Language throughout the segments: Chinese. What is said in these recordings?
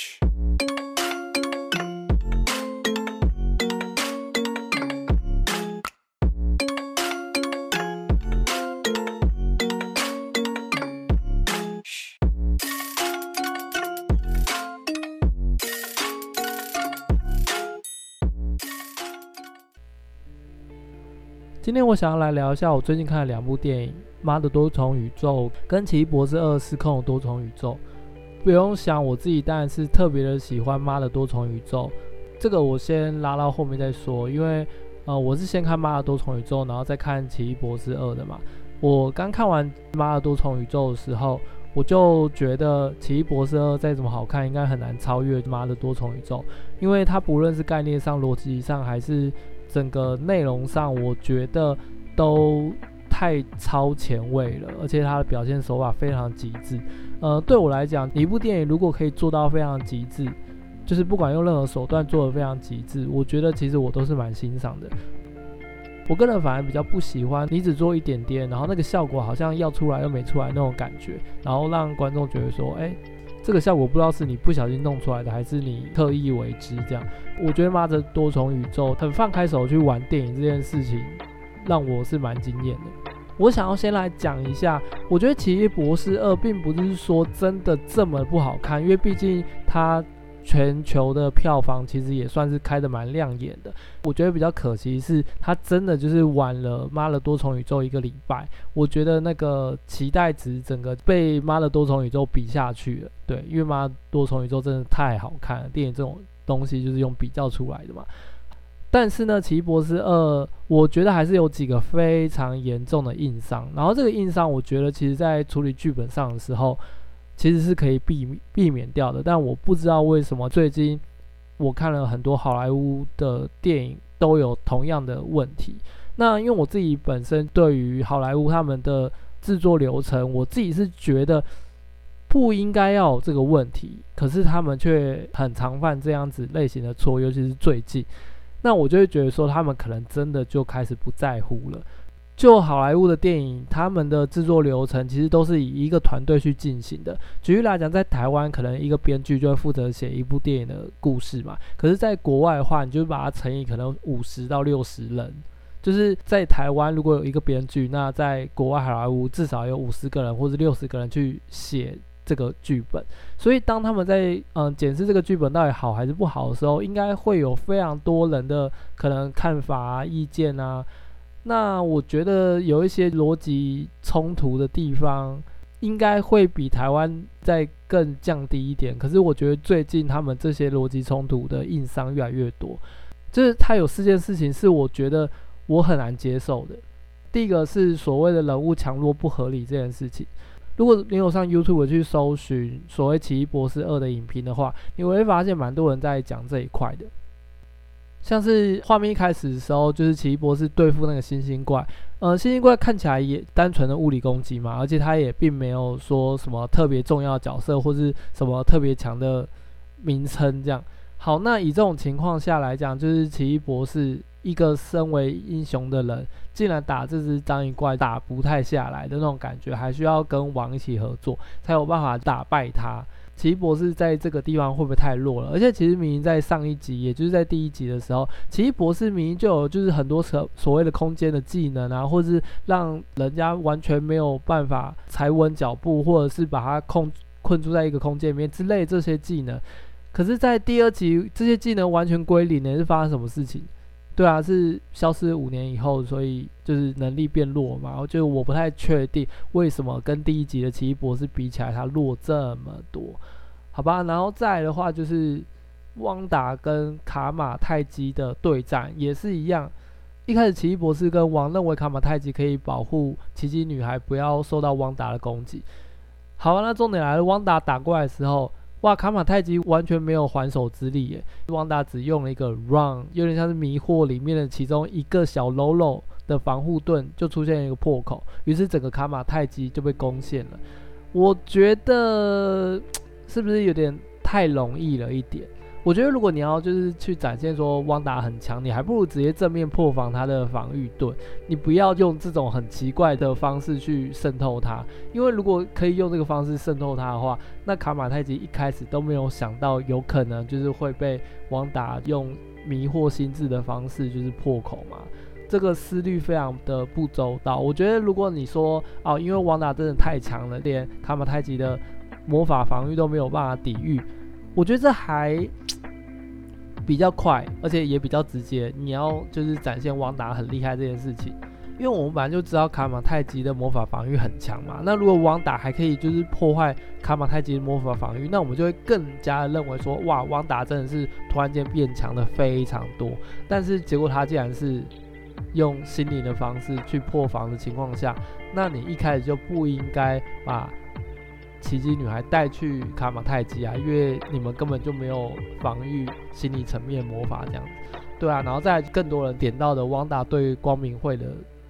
Flash.今天我想要来聊一下我最近看的两部电影，《妈的多重宇宙》跟《奇异博士2：失控的多重宇宙》。不用想，我自己当然是特别的喜欢《妈的多重宇宙》，这个我先拉到后面再说，因为我是先看《妈的多重宇宙》，然后再看《奇异博士2》的嘛。我刚看完《妈的多重宇宙》的时候，我就觉得《奇异博士2》再怎么好看，应该很难超越《妈的多重宇宙》，因为它不论是概念上、逻辑上，还是整个内容上，我觉得都太超前卫了，而且它的表现手法非常极致。对我来讲，一部电影如果可以做到非常极致，就是不管用任何手段做得非常极致，我觉得其实我都是蛮欣赏的。我个人反而比较不喜欢你只做一点点，然后那个效果好像要出来又没出来那种感觉，然后让观众觉得说，这个效果不知道是你不小心弄出来的，还是你特意为之这样。我觉得妈的多重宇宙很放开手去玩电影这件事情，让我是蛮惊艳的。我想要先来讲一下，我觉得《奇异博士2》并不是说真的这么不好看，因为毕竟它全球的票房其实也算是开得蛮亮眼的。我觉得比较可惜是它真的就是晚了《妈的多重宇宙》一个礼拜，我觉得那个期待值整个被《妈的多重宇宙》比下去了。对，因为《妈的多重宇宙》真的太好看了，电影这种东西就是用比较出来的嘛。但是呢，《奇异博士2》我觉得还是有几个非常严重的硬伤，然后这个硬伤我觉得其实在处理剧本上的时候其实是可以避免掉的，但我不知道为什么最近我看了很多好莱坞的电影都有同样的问题。那因为我自己本身对于好莱坞他们的制作流程，我自己是觉得不应该要有这个问题，可是他们却很常犯这样子类型的错，尤其是最近。那我就会觉得说他们可能真的就开始不在乎了。就好莱坞的电影，他们的制作流程其实都是以一个团队去进行的。举例来讲，在台湾可能一个编剧就会负责写一部电影的故事嘛，可是在国外的话，你就把它乘以可能50到60人。就是在台湾如果有一个编剧，那在国外好莱坞至少有50个人或者60个人去写这个剧本。所以当他们在检视这个剧本到底好还是不好的时候，应该会有非常多人的可能看法啊、意见啊。那我觉得有一些逻辑冲突的地方应该会比台湾再更降低一点，可是我觉得最近他们这些逻辑冲突的硬伤越来越多。就是他有四件事情是我觉得我很难接受的。第一个是所谓的人物强弱不合理这件事情。如果你有上 YouTube 去搜寻所谓《奇异博士2》的影评的话，你会发现蛮多人在讲这一块的。像是画面一开始的时候，就是奇异博士对付那个猩猩怪，猩猩怪看起来也单纯的物理攻击嘛，而且他也并没有说什么特别重要的角色或是什么特别强的名称这样。好，那以这种情况下来讲，就是奇异博士一个身为英雄的人，竟然打这只章鱼怪打不太下来的那种感觉，还需要跟王一起合作才有办法打败他。奇异博士在这个地方会不会太弱了？而且其实明明在上一集，也就是在第一集的时候，奇异博士明明就有就是很多所谓的空间的技能啊，或是让人家完全没有办法踩稳脚步，或者是把他困住在一个空间里面之类的这些技能。可是在第二集这些技能完全归零，是发生什么事情？对啊，是消失5年以后，所以就是能力变弱嘛。就我不太确定为什么跟第一集的奇异博士比起来，他弱这么多，好吧。然后再来的话，就是汪达跟卡玛泰姬的对战也是一样。一开始奇异博士跟汪认为卡玛泰姬可以保护奇迹女孩不要受到汪达的攻击。好啊，那重点来了，汪达打过来的时候，哇，卡玛泰姬完全没有还手之力耶！汪达只用了一个 run， 有点像是迷惑里面的其中一个小喽啰的防护盾，就出现一个破口，于是整个卡玛泰姬就被攻陷了。我觉得是不是有点太容易了一点？我觉得如果你要就是去展现说汪达很强，你还不如直接正面破防他的防御盾，你不要用这种很奇怪的方式去渗透他，因为如果可以用这个方式渗透他的话，那卡马太吉一开始都没有想到有可能就是会被汪达用迷惑心智的方式就是破口嘛，这个思虑非常的不周到。我觉得如果你说哦，因为汪达真的太强了，连卡马太吉的魔法防御都没有办法抵御，我觉得这还比较快，而且也比较直接。你要就是展现汪达很厉害这件事情，因为我们本来就知道卡马太吉的魔法防御很强嘛。那如果汪达还可以就是破坏卡马太吉的魔法防御，那我们就会更加认为说，哇，汪达真的是突然间变强的非常多。但是结果他竟然是用心灵的方式去破防的情况下，那你一开始就不应该把奇迹女孩带去卡马太吉啊，因为你们根本就没有防御心理层面魔法这样子，对啊。然后再更多人点到的汪达对光明会的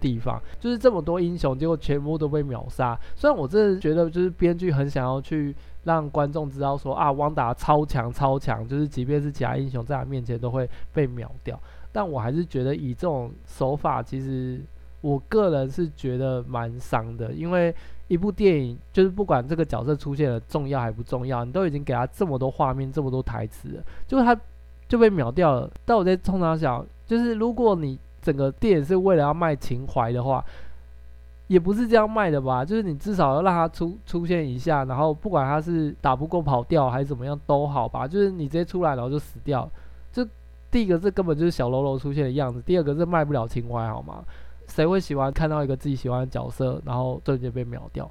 地方，就是这么多英雄，结果全部都被秒杀。虽然我真的觉得就是编剧很想要去让观众知道说啊，汪达超强超强，就是即便是其他英雄在他面前都会被秒掉，但我还是觉得以这种手法，其实我个人是觉得蛮伤的，因为一部电影就是不管这个角色出现了重要还不重要，你都已经给他这么多画面这么多台词了，结果他就被秒掉了。但我在通常想，就是如果你整个电影是为了要卖情怀的话，也不是这样卖的吧，就是你至少要让他出现一下，然后不管他是打不过跑掉还是怎么样都好吧，就是你直接出来然后就死掉了，就第一个这根本就是小喽啰出现的样子，第二个是卖不了情怀好吗？谁会喜欢看到一个自己喜欢的角色然后瞬间被秒掉？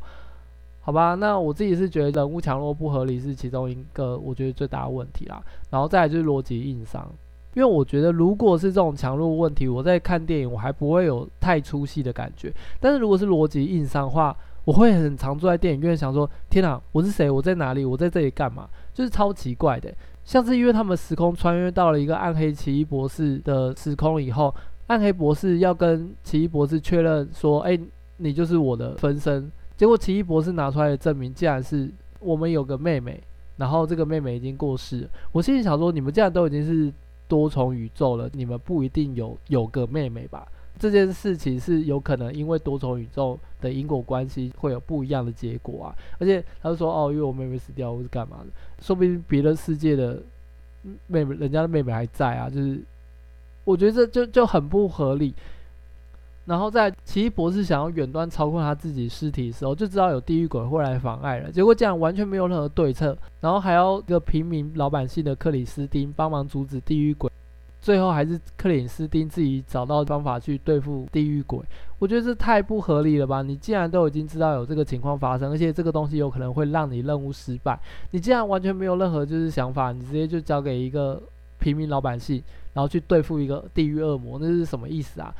好吧，那我自己是觉得人物强弱不合理是其中一个我觉得最大的问题啦，然后再来就是逻辑硬伤。因为我觉得如果是这种强弱问题，我在看电影我还不会有太出戏的感觉，但是如果是逻辑硬伤的话，我会很常坐在电影院想说，天啊，我是谁，我在哪里，我在这里干嘛，就是超奇怪的。像是因为他们时空穿越到了一个暗黑奇异博士的时空以后，暗黑博士要跟奇异博士确认说，欸，你就是我的分身，结果奇异博士拿出来的证明竟然是我们有个妹妹，然后这个妹妹已经过世了。我心里想说，你们既然都已经是多重宇宙了，你们不一定有个妹妹吧，这件事情是有可能因为多重宇宙的因果关系会有不一样的结果啊。而且他就说，哦，因为我妹妹死掉我是干嘛的，说不定别的世界的妹妹，人家的妹妹还在啊，就是我觉得这 就很不合理。然后在奇异博士想要远端操控他自己尸体的时候，就知道有地狱鬼会来妨碍了，结果这样完全没有任何对策，然后还要一个平民老百姓的克里斯汀帮忙阻止地狱鬼，最后还是克里斯汀自己找到方法去对付地狱鬼。我觉得这太不合理了吧，你既然都已经知道有这个情况发生，而且这个东西有可能会让你任务失败，你既然完全没有任何就是想法，你直接就交给一个平民老百姓然后去对付一个地狱恶魔，那是什么意思啊？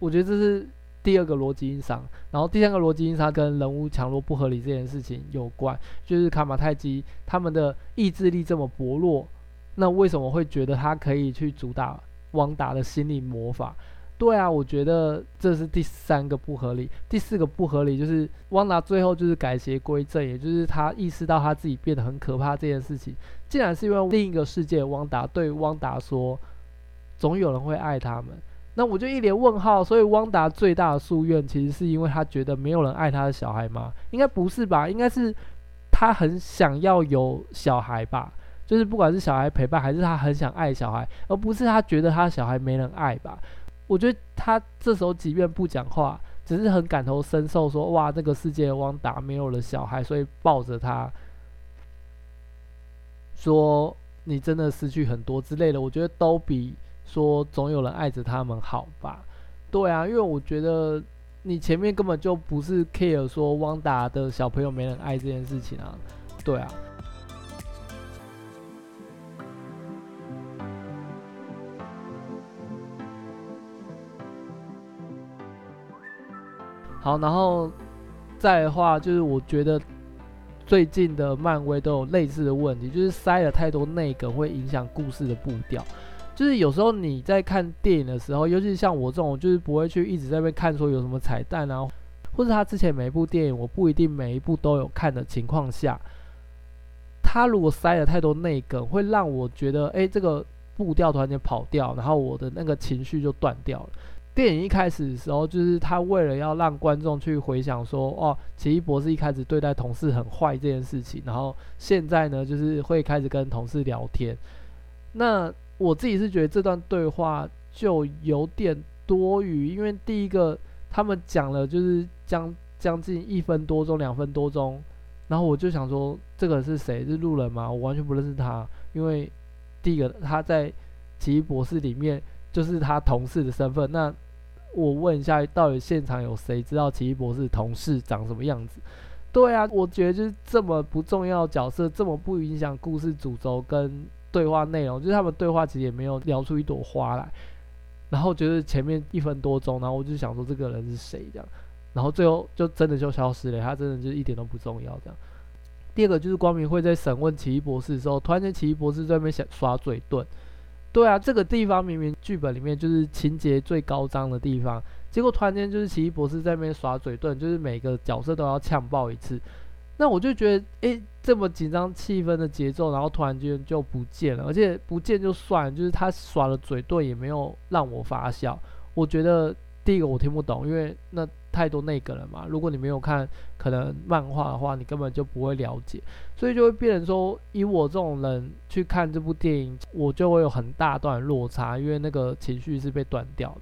我觉得这是第二个逻辑硬伤。然后第三个逻辑硬伤跟人物强弱不合理这件事情有关，就是卡马太基他们的意志力这么薄弱，那为什么会觉得他可以去主打汪达的心理魔法？对啊，我觉得这是第三个不合理。第四个不合理就是汪达最后就是改邪归正，也就是他意识到他自己变得很可怕这件事情，竟然是因为另一个世界汪达对汪达说总有人会爱他们，那我就一脸问号。所以汪达最大的夙愿其实是因为他觉得没有人爱他的小孩吗？应该不是吧，应该是他很想要有小孩吧，就是不管是小孩陪伴还是他很想爱小孩，而不是他觉得他小孩没人爱吧。我觉得他这时候即便不讲话，只是很感同身受说，哇，这个世界的汪达没有了小孩，所以抱着他说你真的失去很多之类的，我觉得都比说总有人爱着他们好吧。对啊，因为我觉得你前面根本就不是 care 说汪达的小朋友没人爱这件事情啊。对啊，好，然后再的话就是我觉得最近的漫威都有类似的问题，就是塞了太多内梗会影响故事的步调。就是有时候你在看电影的时候，尤其像我这种就是不会去一直在那边看说有什么彩蛋啊，或是他之前每一部电影我不一定每一部都有看的情况下，他如果塞了太多内梗，会让我觉得哎，这个步调突然间跑掉，然后我的那个情绪就断掉了。电影一开始的时候，就是他为了要让观众去回想说，哦，奇异博士一开始对待同事很坏这件事情，然后现在呢，就是会开始跟同事聊天。那我自己是觉得这段对话就有点多余，因为第一个他们讲了就是将近1分多钟、2分多钟，然后我就想说，这个是谁？是路人吗？我完全不认识他，因为第一个他在奇异博士里面。就是他同事的身份，那我问一下，到底现场有谁知道奇异博士同事长什么样子？对啊，我觉得就是这么不重要的角色，这么不影响故事主轴跟对话内容，就是他们对话其实也没有聊出一朵花来。然后就是前面1分多钟，然后我就想说这个人是谁这样，然后最后就真的就消失了，他真的就一点都不重要这样。第二个就是光明会在审问奇异博士的时候，突然间奇异博士在那边耍嘴遁。对啊，这个地方明明剧本里面就是情节最高涨的地方，结果突然间就是奇异博士在那边耍嘴遁，就是每个角色都要呛爆一次。那我就觉得，哎，这么紧张气氛的节奏，然后突然间就不见了，而且不见就算了，就是他耍了嘴遁也没有让我发笑。我觉得第一个我听不懂，因为那太多内梗了嘛。如果你没有看可能漫画的话，你根本就不会了解，所以就会变成说，以我这种人去看这部电影，我就会有很大段落差，因为那个情绪是被断掉的。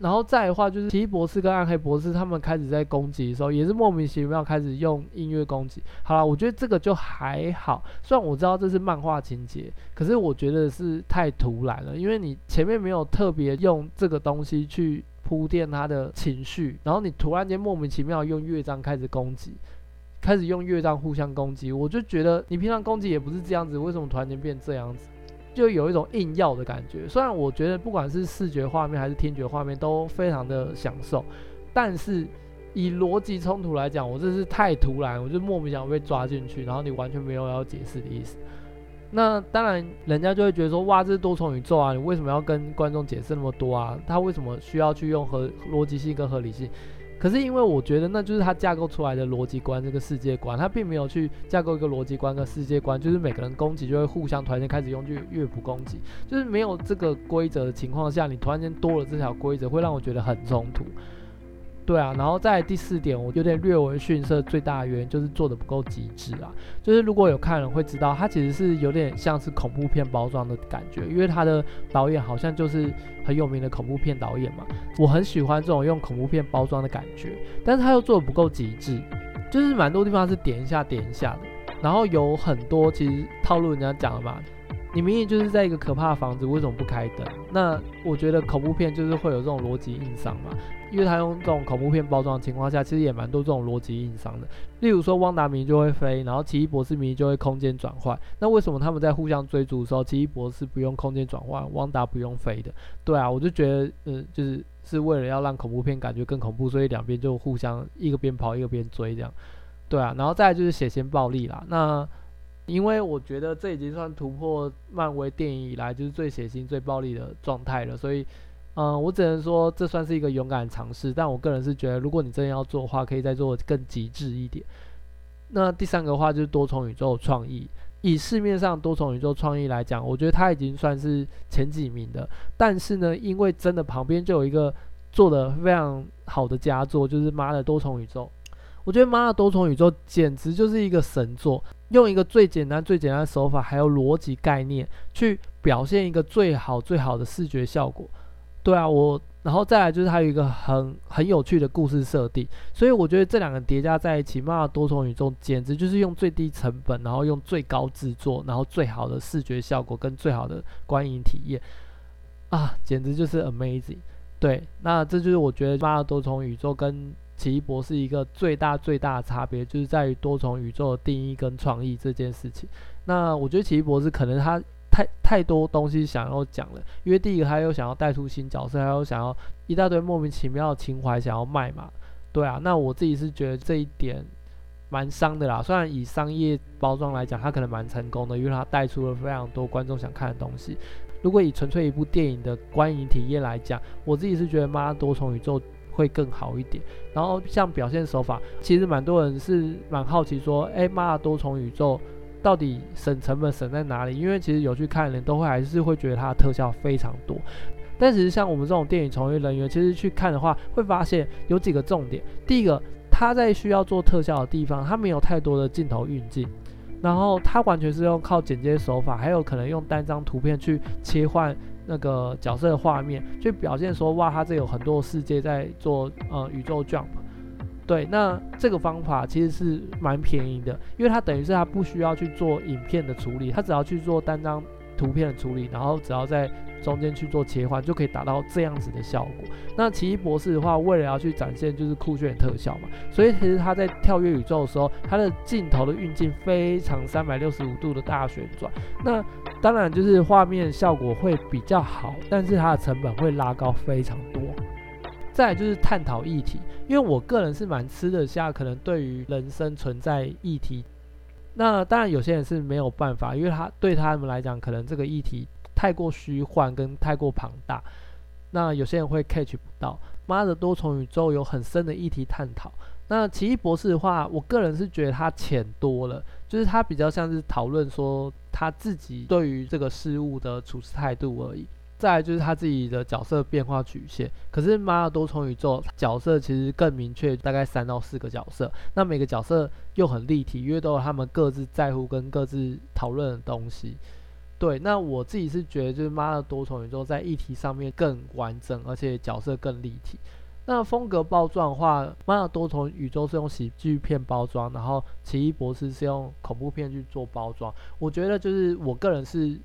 然后再的话，就是奇异博士跟暗黑博士他们开始在攻击的时候，也是莫名其妙开始用音乐攻击。好啦，我觉得这个就还好，虽然我知道这是漫画情节，可是我觉得是太突然了，因为你前面没有特别用这个东西去铺垫他的情绪，然后你突然间莫名其妙用乐章开始攻击，开始用乐章互相攻击，我就觉得你平常攻击也不是这样子，为什么突然间变这样子？就有一种硬要的感觉。虽然我觉得不管是视觉画面还是听觉画面都非常的享受，但是以逻辑冲突来讲，我这是太突然，我就莫名其妙被抓进去，然后你完全没有要解释的意思。那当然人家就会觉得说，哇，这是多重宇宙啊，你为什么要跟观众解释那么多啊？他为什么需要去用逻辑性跟合理性？可是因为我觉得那就是他架构出来的逻辑观，这个世界观他并没有去架构一个逻辑观跟世界观，就是每个人攻击就会互相突然间开始用乐谱攻击，就是没有这个规则的情况下，你突然间多了这条规则，会让我觉得很冲突。对啊，然后再来第4点，我有点略微逊色，最大的原因就是做的不够极致啊。就是如果有看人会知道，它其实是有点像是恐怖片包装的感觉，因为它的导演好像就是很有名的恐怖片导演嘛。我很喜欢这种用恐怖片包装的感觉，但是它又做的不够极致，就是蛮多地方是点一下点一下的，然后有很多其实套路人家讲的嘛。你明明就是在一个可怕的房子，为什么不开灯？那我觉得恐怖片就是会有这种逻辑硬伤嘛，因为他用这种恐怖片包装的情况下，其实也蛮多这种逻辑硬伤的。例如说，汪达明就会飞，然后奇异博士明就会空间转换。那为什么他们在互相追逐的时候，奇异博士不用空间转换，汪达不用飞的？对啊，我就觉得，就是为了要让恐怖片感觉更恐怖，所以两边就互相一个边跑一个边追这样。对啊，然后再来就是血腥暴力啦。那因为我觉得这已经算突破漫威电影以来就是最血腥最暴力的状态了，所以我只能说这算是一个勇敢的尝试，但我个人是觉得如果你真的要做的话，可以再做更极致一点。那第3个的话就是多重宇宙创意，以市面上多重宇宙创意来讲，我觉得它已经算是前几名的，但是呢，因为真的旁边就有一个做得非常好的佳作，就是妈的多重宇宙。我觉得妈的多重宇宙简直就是一个神作，用一个最简单的手法还有逻辑概念去表现一个最好的视觉效果。对啊，然后再来就是还有一个很有趣的故事设定，所以我觉得这2个叠加在一起，妈的多重宇宙简直就是用最低成本，然后用最高制作，然后最好的视觉效果跟最好的观影体验啊，简直就是 amazing。 对，那这就是我觉得妈的多重宇宙跟奇异博士一个最大的差别，就是在于多重宇宙的定义跟创意这件事情。那我觉得奇异博士可能他太多东西想要讲了，因为第一个他又想要带出新角色，他又想要一大堆莫名其妙的情怀想要卖嘛。对啊，那我自己是觉得这一点蛮伤的啦。虽然以商业包装来讲，他可能蛮成功的，因为他带出了非常多观众想看的东西。如果以纯粹一部电影的观影体验来讲，我自己是觉得妈多重宇宙会更好一点。然后像表现手法，其实蛮多人是蛮好奇说，哎，妈的多重宇宙到底省成本省在哪里？因为其实有去看的人都会还是会觉得它的特效非常多，但其实像我们这种电影从业人员，其实去看的话会发现有几个重点。第一个，它在需要做特效的地方，它没有太多的镜头运镜，然后它完全是用靠剪接手法，还有可能用单张图片去切换那个角色的画面，去表现说哇，它这有很多世界在做宇宙 jump。对，那这个方法其实是蛮便宜的，因为它等于是它不需要去做影片的处理，它只要去做单张图片的处理，然后只要在中间去做切换，就可以达到这样子的效果。那奇异博士的话，为了要去展现就是酷炫的特效嘛，所以其实他在跳跃宇宙的时候，他的镜头的运镜非常365度的大旋转。那当然就是画面效果会比较好，但是它的成本会拉高非常多。再来就是探讨议题，因为我个人是蛮吃得下可能对于人生存在议题，那当然有些人是没有办法，因为他对他们来讲可能这个议题太过虚幻跟太过庞大，那有些人会 catch 不到。妈的多重宇宙有很深的议题探讨，那奇异博士的话，我个人是觉得他浅多了，就是他比较像是讨论说他自己对于这个事物的处事态度而已。再来就是他自己的角色变化曲线，可是妈的多重宇宙角色其实更明确，大概3到4个角色，那每个角色又很立体，因为都有他们各自在乎跟各自讨论的东西。对，那我自己是觉得就是妈的多重宇宙在议题上面更完整，而且角色更立体。那风格包装的话，妈的多重宇宙是用喜剧片包装，然后奇异博士是用恐怖片去做包装。我觉得就是我个人是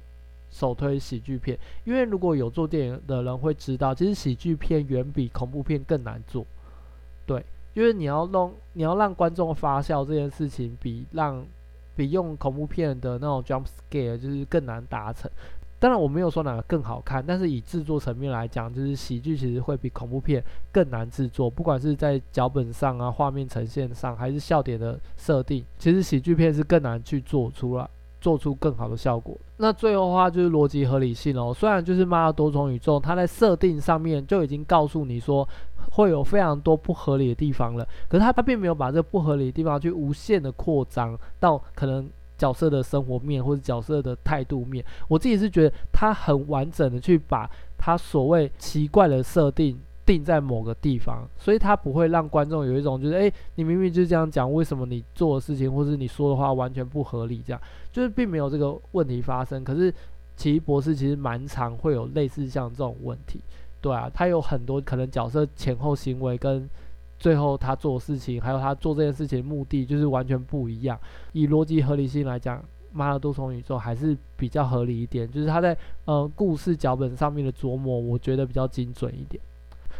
首推喜剧片，因为如果有做电影的人会知道，其实喜剧片远比恐怖片更难做。对，因为你要让观众发笑这件事情比用恐怖片的那种 jump scare 就是更难达成。当然我没有说哪个更好看，但是以制作层面来讲，就是喜剧其实会比恐怖片更难制作，不管是在脚本上啊、画面呈现上，还是笑点的设定，其实喜剧片是更难去做出更好的效果。那最后的话就是逻辑合理性哦，虽然就是妈的多重宇宙它在设定上面就已经告诉你说会有非常多不合理的地方了，可是它并没有把这不合理的地方去无限的扩张到可能角色的生活面或者角色的态度面。我自己是觉得它很完整的去把它所谓奇怪的设定定在某个地方，所以它不会让观众有一种就是你明明就是这样讲，为什么你做的事情或是你说的话完全不合理，这样就是并没有这个问题发生。可是奇异博士其实蛮常会有类似像这种问题。对啊，他有很多可能角色前后行为跟最后他做的事情，还有他做这件事情的目的就是完全不一样。以逻辑合理性来讲，妈的多重宇宙还是比较合理一点，就是他在故事脚本上面的琢磨，我觉得比较精准一点。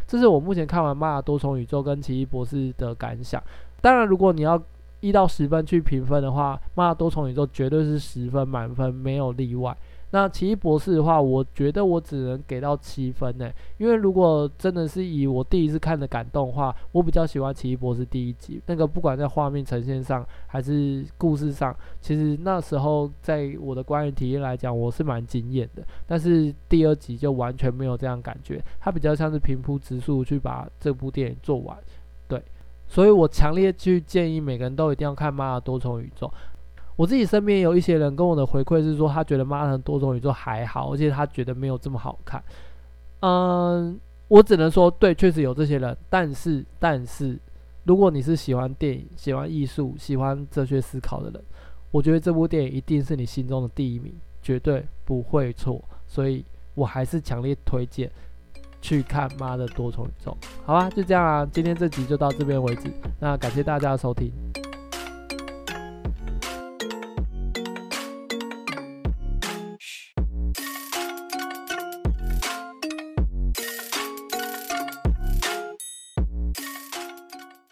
这是我目前看完《妈的多重宇宙》跟《奇异博士》的感想。当然，如果你要1到10分去评分的话，《妈的多重宇宙》绝对是10分满分，没有例外。那《奇异博士》的话，我觉得我只能给到7分呢，因为如果真的是以我第一次看的感动的话，我比较喜欢《奇异博士》第一集那个，不管在画面呈现上还是故事上，其实那时候在我的观影体验来讲，我是蛮惊艳的。但是第二集就完全没有这样感觉，它比较像是平铺直述去把这部电影做完。对，所以我强烈去建议每个人都一定要看《妈的多重宇宙》。我自己身边有一些人跟我的回馈是说，他觉得妈的多重宇宙还好，而且他觉得没有这么好看。我只能说，对，确实有这些人，但是如果你是喜欢电影、喜欢艺术、喜欢哲学思考的人，我觉得这部电影一定是你心中的第一名，绝对不会错。所以我还是强烈推荐去看妈的多重宇宙。好吧，就这样啦，今天这集就到这边为止。那感谢大家的收听。